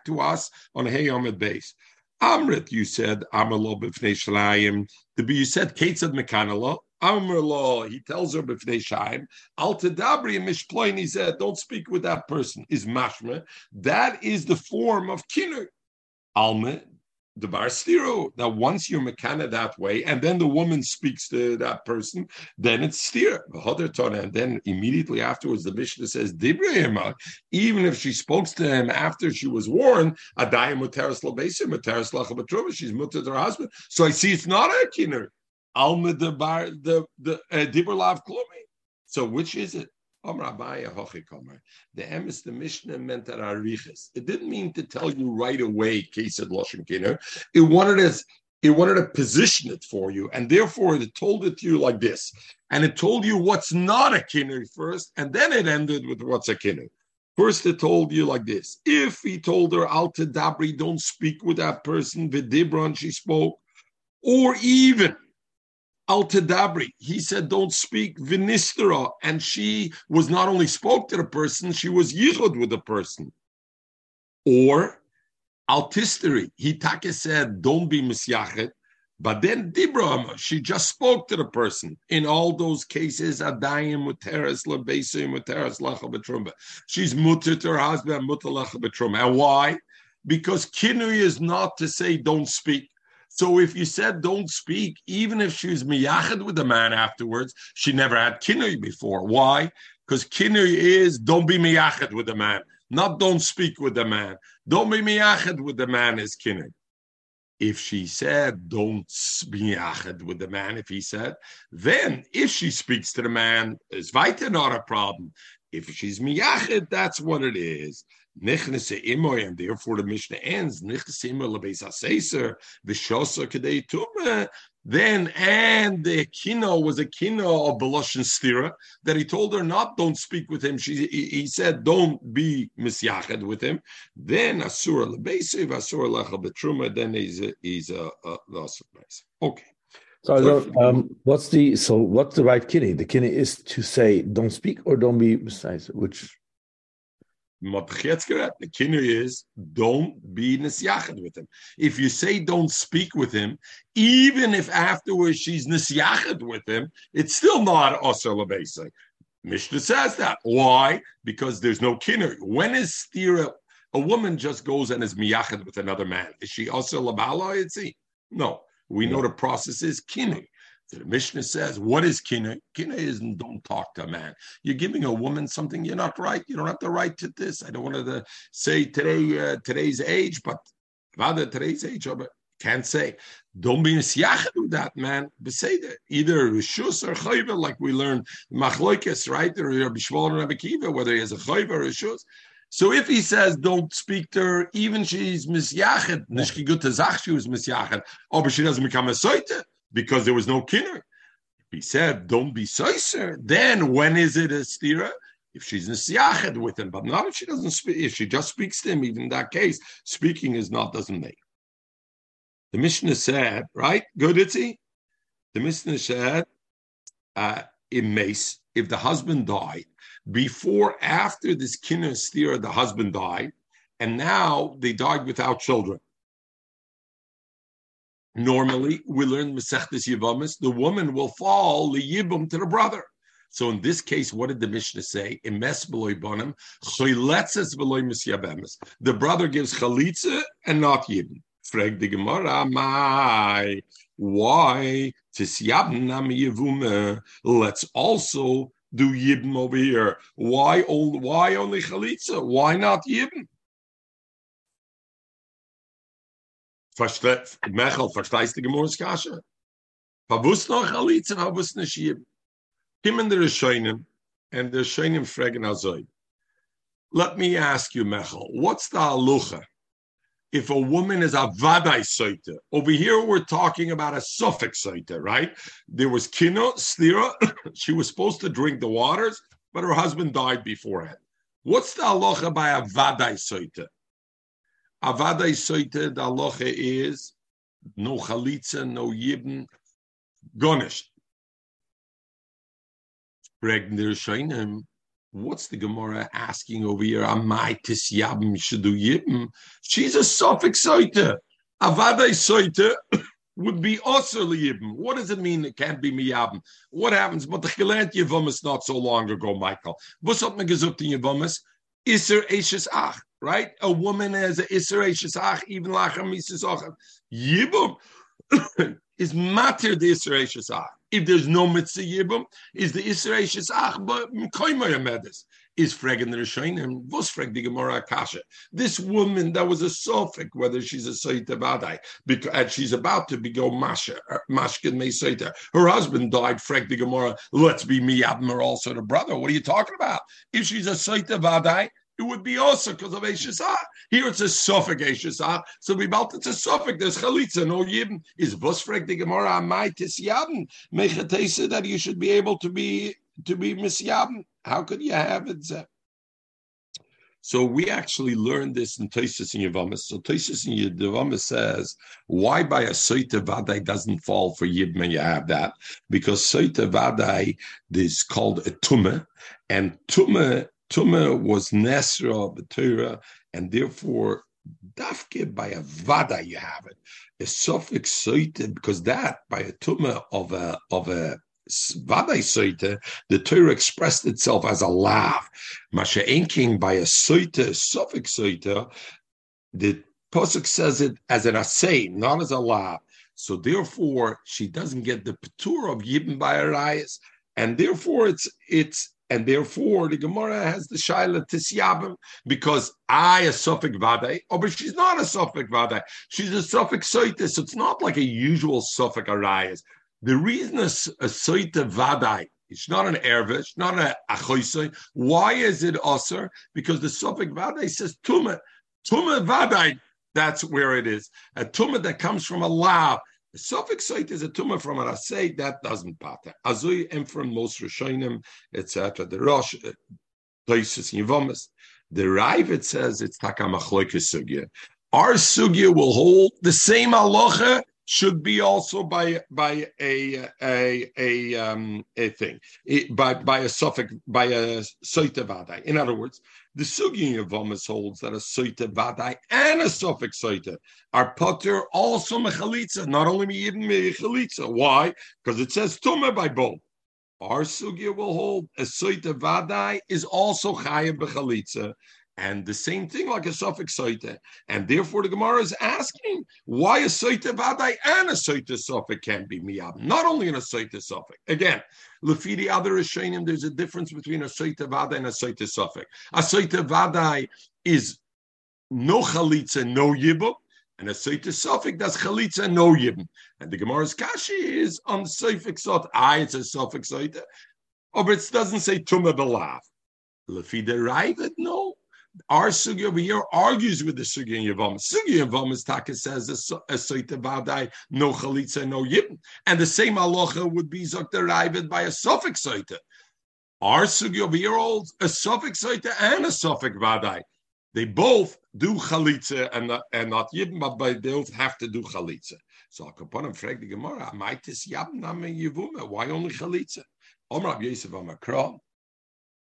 to us on Hey Amid Beis. Amrit, you said, Amrlo b'fnei shalayim. You said, Ketzad Mekana lo. Amrlo, he tells her b'fnei shalayim. Al tadabri mishploin, he said, don't speak with that person, is mashma. That is the form of kinui. Alma, the bar stiro. Now, once you're Mekana that way, and then the woman speaks to that person, then it's stira. And then immediately afterwards, the Mishnah says, Dibrayimah, even if she spoke to him after she was warned, Adayim Muteris Labesim, Muteris Lachabatrova, she's mutter to her husband. So I see it's not a kinner. Alma the bar, the Dibralav Klumi. So which is it? The emes, the Mishnah meant that ariches. It didn't mean to tell you right away, Kesed Loshen Kiner. It wanted us, it wanted to position it for you, and therefore it told it to you like this. And it told you what's not a kinner first, and then it ended with what's a kinner. First, it told you like this. If he told her, Al Tadabri, don't speak with that person, Vidibran, she spoke, or even Al Tadabri, he said, don't speak Vinistera, and she was not only spoke to the person, she was yichud with the person. Or Al Tisteri, he take said, don't be misyachet, but then Dibram, she just spoke to the person. In all those cases, Adayim muteres lebesim muteres lacha betrumba. She's mutter to her husband, mutter lacha betrumba. And why? Because kinui is not to say don't speak. So if you said don't speak, even if she was miyachid with the man afterwards, she never had kinui before. Why? Because kinui is don't be miyachid with the man, not don't speak with the man. Don't be miyachid with the man is kinui. If she said don't be miyachid with the man, if he said, then if she speaks to the man, is vaita not a problem. If she's miyachid, that's what it is. And therefore the Mishnah ends. Then, and the kino was a kino of Beloshen Stira, that he told her not, don't speak with him. She, he said, don't be misyached with him. Then, Asura Lebesiv, Asura Lacha Betruma, then he's a, he's a, a loss of place. Okay. So, so um, what's the, so what's the right kinni? The kinni is to say, don't speak or don't be misyached, which... The kinui is don't be nisyached with him. If you say don't speak with him, even if afterwards she's nisyached with him, it's still not osur l'beisa. Mishnah says that. Why? Because there's no kinui. When is stira a woman just goes and is miyached with another man. Is she also labala yitzi? No. We know the process is kinui. The Mishnah says, what is kinui? Kinui is don't talk to a man. You're giving a woman something you're not right. You don't have the right to this. I don't want to say today uh, today's age, but rather today's age, can't say. Don't be miyached with that man. Beseder, either rishus or chayva, like we learned machloikes, right? Or Rabbi Shmuel and Rabbi Kiva, whether he has a chayva or rishus. So if he says, don't speak to her, even she's misyachet, nishki gutta zach, she was misyachet, oh, but she doesn't become a soiter, because there was no kinner. If he said, don't be soiser, then when is it a stira? If she's misyachet with him, but not if she doesn't speak, if she just speaks to him, even in that case, speaking is not, doesn't make. The Mishnah said, right, good, Itzi? The Mishnah said, uh, in mace, if the husband died, before, after this kinner stira, the husband died, and now they died without children. Normally, we learn Masechtas Yevamis, the woman will fall liyibum to the brother. So in this case, what did the Mishnah say? Imes b'loy bonim, cholitzes b'loy misyabemis. The brother gives chalitza and not yibum. Frag the Gemara, my, why? Let's also do Yibn over here. Why, old, why only Chalitza? Why not Yibn? Mechel, versteist the Gemor's Kasha. Pavusna Chalitza, Pavusna Shibn. Him and the Rishonim, and the Rishonim Fregen Azoi. Let me ask you, Mechel, what's the Halucha? If a woman is a vadai soita, over here we're talking about a suffix soita, right? There was kino, stira, she was supposed to drink the waters, but her husband died beforehand. What's the halacha by a vadai soita? A vadai soita, the halacha is no chalitza, no yibn, gonesh. What's the Gemara asking over here? Amai tis yabim shadu yibim. She's a suffix soita. Avadai soita would be also liyibim. What does it mean it can't be miyabim? What happens? But the Chilant Yevamis not so long ago, Michael. Busot megezukt in Yevamis, Iser Eishes Ach, right? A woman has an Iser Eishes Ach, even lachem Ises Ach. Yibim is matter the Iser Eishes Ach. If there's no mitzvah yibum, is the Isra Eishes Ach, but koymer yamedis is fregen the Rishonim, vos freg the Gemara Akasha. This woman that was a sofik, whether she's a soita vadai, because and she's about to be go masha mashkin may soita. Her husband died. Freg the Gemara. Let's be miyabim or also the brother. What are you talking about? If she's a soita vadai, it would be also because of Eishes Ach. Here it's a Sofek Eishes Ach. So we belt it's a Sofek. There's Chalitza, no Yibn. Is Vosfrek the Gemara Amai Tis Yabn? Mechatesa that you should be able to be to be Misyabn. How could you have it? So we actually learned this in Tosfos in Yevamis. So Tosfos in Yevamis says, why by a Soita Vadai doesn't fall for Yibn and you have that? Because Soita Vadai is called a Tumah, and Tumah Tumah was Nesra B'Torah, and therefore, Dafke by a Vada you have it. A suffix Soita, because that, by a Tumah of a, of a Vada Soita, the Torah expressed itself as a lav. Masha Enking, by a Soita, suffix Soita, the Pasuk says it as an assay, not as a lav. So therefore, she doesn't get the P'tur of Yibn by Arayas, and therefore, it's it's. And therefore, the Gemara has the Shaila Tisyabim, because I a Suffolk Vadai, oh, but she's not a Suffolk Vadai. She's a Suffolk Soita, so it's not like a usual Suffolk Arayas. The reason a, a Soita Vadai, it's not an Erva, it's not an Achoisoi. Why is it Osir? Because the Suffolk Vadai says Tumah. Tumah Vadai, that's where it is. A Tumah that comes from a Lav. The suffix site is a tumah from an asay that doesn't pater. Azui and from most Rishonim, et cetera. The Rosh, Tosfos in Yevamis. The Ravid says it's takamachloike sugya. Our sugya will hold the same halacha should be also by by a a a um, a thing it, by by a suffix by a soita vadai. In other words, the sugi of Yevamis holds that a soita vadai and a suffix soita are poter also mechalitza, not only miyibn mechalitza. Why? Because it says tumah by both. Our sugya will hold a soita vadai is also chayav bechalitza. and the same thing like a suffix soite. And therefore the Gemara is asking why a soite vadai and a soite suffix can be miyab, not only in a soite suffix. Again, lefi the other rishonim, there's a difference between a soite vadai and a soite suffix. A soite vadai is no chalitza, no yibum. And a soite suffix, that's chalitza, no yibum. And the Gemara's kashi is on suffix soite. Ah, it's a suffix soite. Oh, but it doesn't say tumah belav. Lefi the Ravid, no. Our sugi over here argues with the sugi in Yavam. Sugi in Yavam is taka says a soite vadai, no chalitza, no yibum. And the same halacha would be zok the Ravid by a suffix soite. Our sugi over here holds a suffix soite and a suffix vadai. They both do chalitza and, and not yibum, but by, they both have to do chalitza. So I'll come upon and frag the Gemara, why only chalitza? Omar Rabbi Yosef Amakra,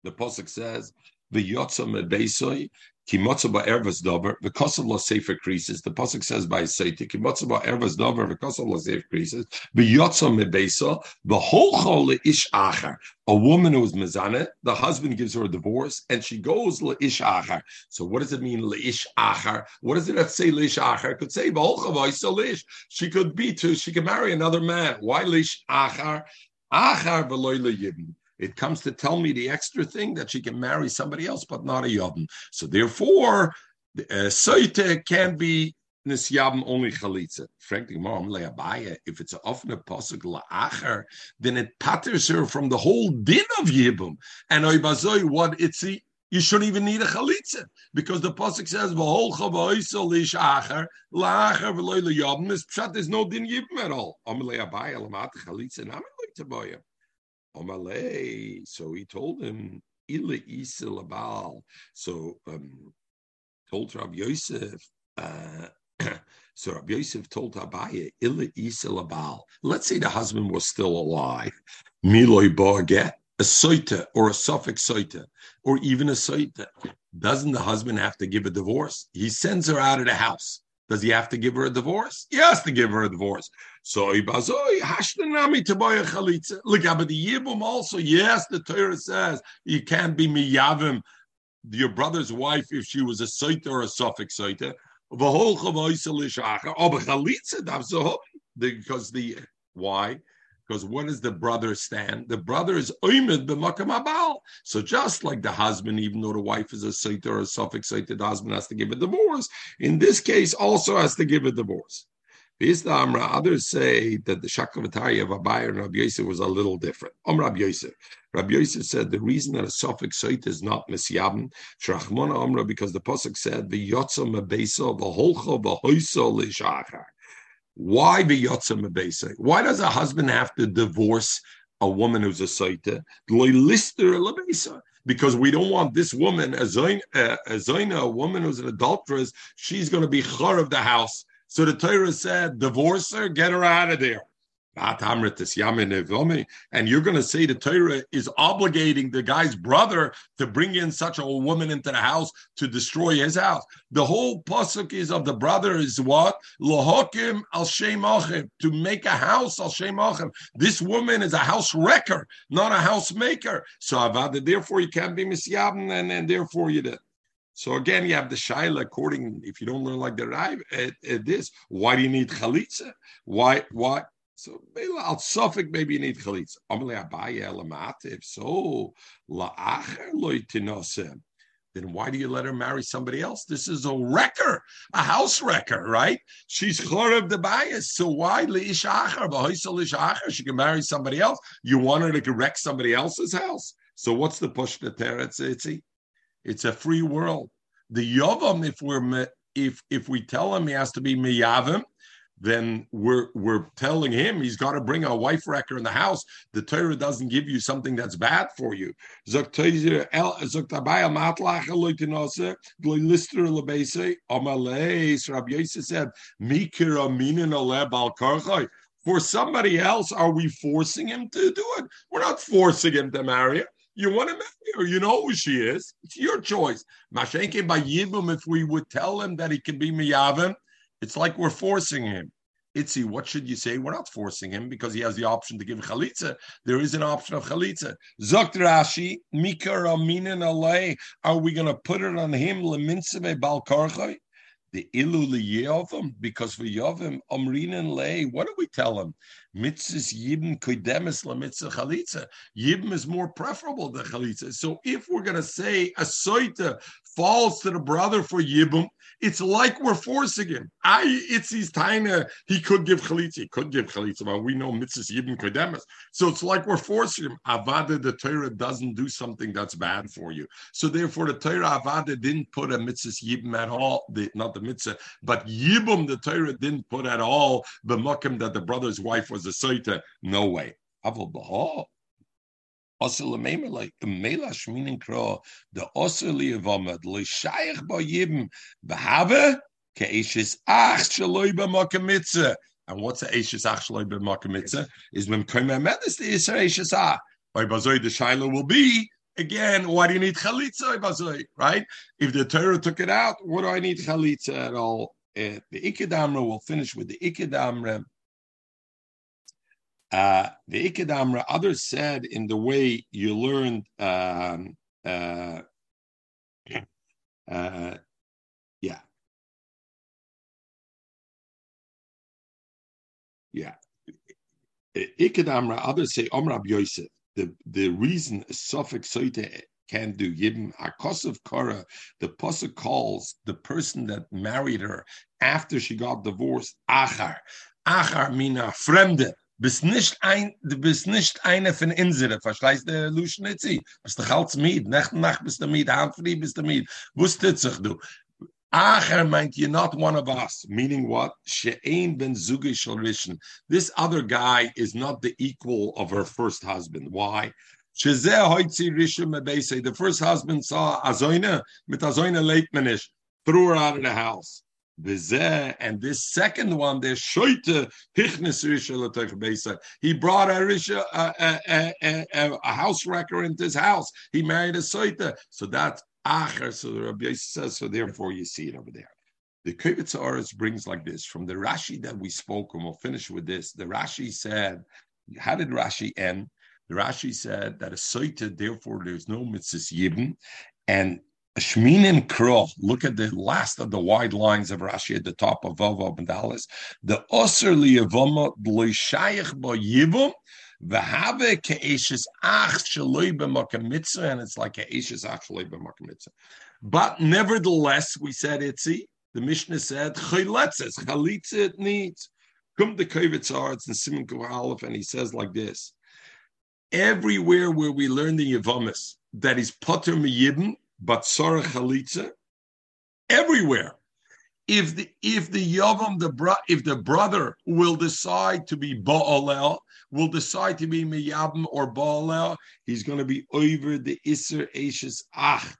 the Pasuk says, v'yotza mebeisoi, ki motza ba'ervas dover, v'kosav lo sefer krisis. The Pasuk says by Seiti, ki motza ba'ervas dover, v'kosav lo sefer krisis, v'yotza mebeiso, v'holcho le'ish achar. A woman who is mezaneh, the husband gives her a divorce, and she goes le'ish achar. So what does it mean, le'ish achar? What does it have to say, le'ish achar? It could say, v'holcho v'yso le'ish. She could be too, she could marry another man. Why le'ish achar? Achar v'loy le'yibim. It comes to tell me the extra thing that she can marry somebody else, but not a yavn. So therefore, uh, soite can be nisyavn only chalitza. Frankly, mom le'abaya. If it's an ofna pasuk la'achar, then it patters her from the whole din of yibum. And oibazoi, what it's the, you shouldn't even need a chalitza because the pasuk says v'holcha v'oisol ish achar la'achar v'loy le'yavn. This pshat there's no din yibum at all. Am le'abaya l'mat chalitza nami le'taboya. So he told him, so um, told Rabbi Yosef, uh, so Rabbi Yosef told Abaye, let's say the husband was still alive, a soita or a suffix soita, or even a soita. Doesn't the husband have to give a divorce? He sends her out of the house. Does he have to give her a divorce? He has to give her a divorce. So ibazoi hashdanami taboya chalitza. Look, but the yibum also. Yes, the Torah says you can't be miyavim your brother's wife if she was a soita or a suffix soita. V'holcha v'oisalish achar. Oh, but chalitza davzohom because the why? Because what does the brother stand? The brother is oimid b'makam abal. So just like the husband, even though the wife is a soita or a suffix soita, the husband has to give a divorce. In this case, also has to give a divorce. V'yista Amra, others say that the Shakavatari of Abaye and Rabbi Yosef was a little different. Om Rabbi Yosef. Rabbi Yosef said the reason that a suffix soita is not misyabn, Shrachmona Amra, because the Pasuk said, v'yotza mebeso v'holcho v'hoiso l'ishachar. Why b'yotza mebesa? Why does a husband have to divorce a woman who's a soita? Because we don't want this woman, a zoina, a woman who's an adulteress, she's going to be chor of the house. So the Torah said, divorce her, get her out of there. And you're going to say the Torah is obligating the guy's brother to bring in such a woman into the house to destroy his house. The whole pasuk is of the brother is what? Lohokim al shem achim, to make a house al shem achim. This woman is a house wrecker, not a house maker. So avad, therefore you can't be misyabn, and, and therefore you did. So again, you have the shaila according, if you don't learn like the Rav at, at this, why do you need chalitza? Why, why? So al suffik maybe you need chalitza. If so, la'acher loy tinosem. Then why do you let her marry somebody else? This is a wrecker, a house wrecker, right? She's chor of the bias. So why leish acher v'hoisol leish acher? She can marry somebody else. You want her to wreck somebody else's house. So what's the push to teretz? It's a, it's a free world. The yavam, if we're if if we tell him he has to be miyavim, then we're we're telling him he's got to bring a wife wrecker in the house. The Torah doesn't give you something that's bad for you. For somebody else, are we forcing him to do it? We're not forcing him to marry her. You want to marry her, you know who she is. It's your choice. If we would tell him that he can be miyavim, it's like we're forcing him. Itzi, what should you say? We're not forcing him because he has the option to give chalitza. There is an option of chalitza. Zokt Rashi, Mika Raminen Alei. Are we going to put it on him? Lemintzebe Balkarchoi? The ilu liyovim, because for yovim amrinen lei. What do we tell him? Mitzvahs yibn kodemis lamitzvah chalitza. Yibn is more preferable than chalitza. So if we're going to say a soita falls to the brother for yibum, it's like we're forcing him. I it's his taina. He could give chalitza. He could give chalitza, but we know mitzvahs yibn kodemis. So it's like we're forcing him. Avada, the Torah doesn't do something that's bad for you. So therefore, the Torah avada didn't put a mitzvahs yibn at all. The, not the mitzvah, but yibum the Torah didn't put at all b'makom that the brother's wife was a soita. No way. Aval b'ha osel lemeimela meila shminin kro the osel liyavamad leishayich b'yibum b'have ke'eshes ach shaloi b'makom mitzvah. And what's a eshes ach shaloi b'makom mitzvah is when koyma medes the iser eshes ach. By bazoi the shaila will be. Again, why do you need chalitza, right? If the Torah took it out, what do I need chalitza at all? Uh, the Ikedamra, we'll finish with the Ikedamra. Uh, the Ikedamra, others said in the way you learned, um, uh, uh, yeah. Yeah. Ikedamra, others say, Om Rabbi Yosef. The the reason a suffix soita can do yibum hakosov kara, the pasuk calls the person that married her after she got divorced achar. Achar mina fremde. Bist nicht ein, du bist nicht eine von unsere. Verstehst du, Luschnitzi? Bist du halt mit? Nacht und Nacht bist du mit, Hand frei bist du mit. Wusstet sich du? Acher meint, you're not one of us. Meaning what? She'ein ben zuge shalishin. This other guy is not the equal of her first husband. Why? Shezeh hoitzi rishon mebeisei. The first husband saw azoyne, mit azoyne leitmanish, threw her out of the house. And this second one, the shoyte hichnes rishon l'toich beisa. He brought a risha, a, a, a, a, a house wrecker into his house. He married a soyte. So that's Acher, so the Rabbi says, so therefore you see it over there. The Kovetz Haaretz brings like this, from the Rashi that we spoke, and we'll finish with this. The Rashi said, how did Rashi end? The Rashi said that a soita, therefore there's no mitzvahs yibum, and a shminin kro, look at the last of the wide lines of Rashi at the top of Vav and Dalas, the osir liyavama b'loishayich bo yibum, V'have ke'eshes ach shaloi b'makom mitzvah, and it's like ke'eshes ach shaloi b'makom mitzvah. But nevertheless, we said itzi. The Mishnah said chayletzes chalitza it needs. Come to Kovetz Haaretz and Siman Kuf Aleph, and he says like this: everywhere where we learn the yevamis that is poter miyibum but tzarich chalitza, everywhere. If the if the yavam the bro, if the brother will decide to be ba'alel, will decide to be miyabim or ba'alel, he's going to be over the iser eshes ach.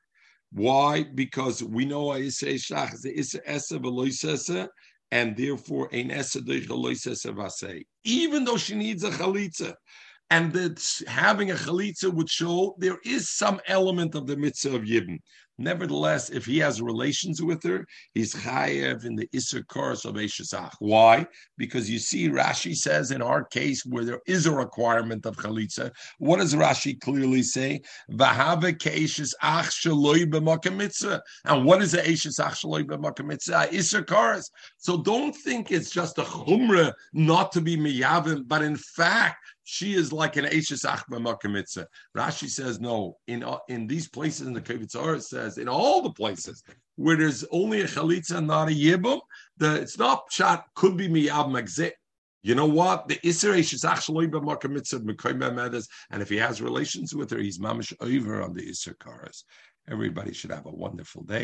Why? Because we know iser eshes ach is the iser esa v'loy sesa, and therefore ein esa doich v'loy sesa v'asei. Even though she needs a chalitza, and that having a chalitza would show there is some element of the mitzvah of yibum. Nevertheless, if he has relations with her, he's chayev in the iser koros of eshesach. Why? Because you see, Rashi says in our case where there is a requirement of chalitza, what does Rashi clearly say? V'have ke'eshesach shaloi b'makom mitzvah. And what is the eshesach shaloi b'makom mitzvah? Iser koros. So don't think it's just a chumra not to be miyavim, but in fact, she is like an Eishes Ach b'makom mitzvah. Rashi says no. In uh, in these places in the Kovetz Haaretz says in all the places where there's only a chalitza, not a yibum, the it's not shot could be miyab magzeh. You know what? The Isser Eishes Ach shaloi b'makom mitzvah mekayim b'medes, and if he has relations with her, he's mamish over on the Isser Karas. Everybody should have a wonderful day.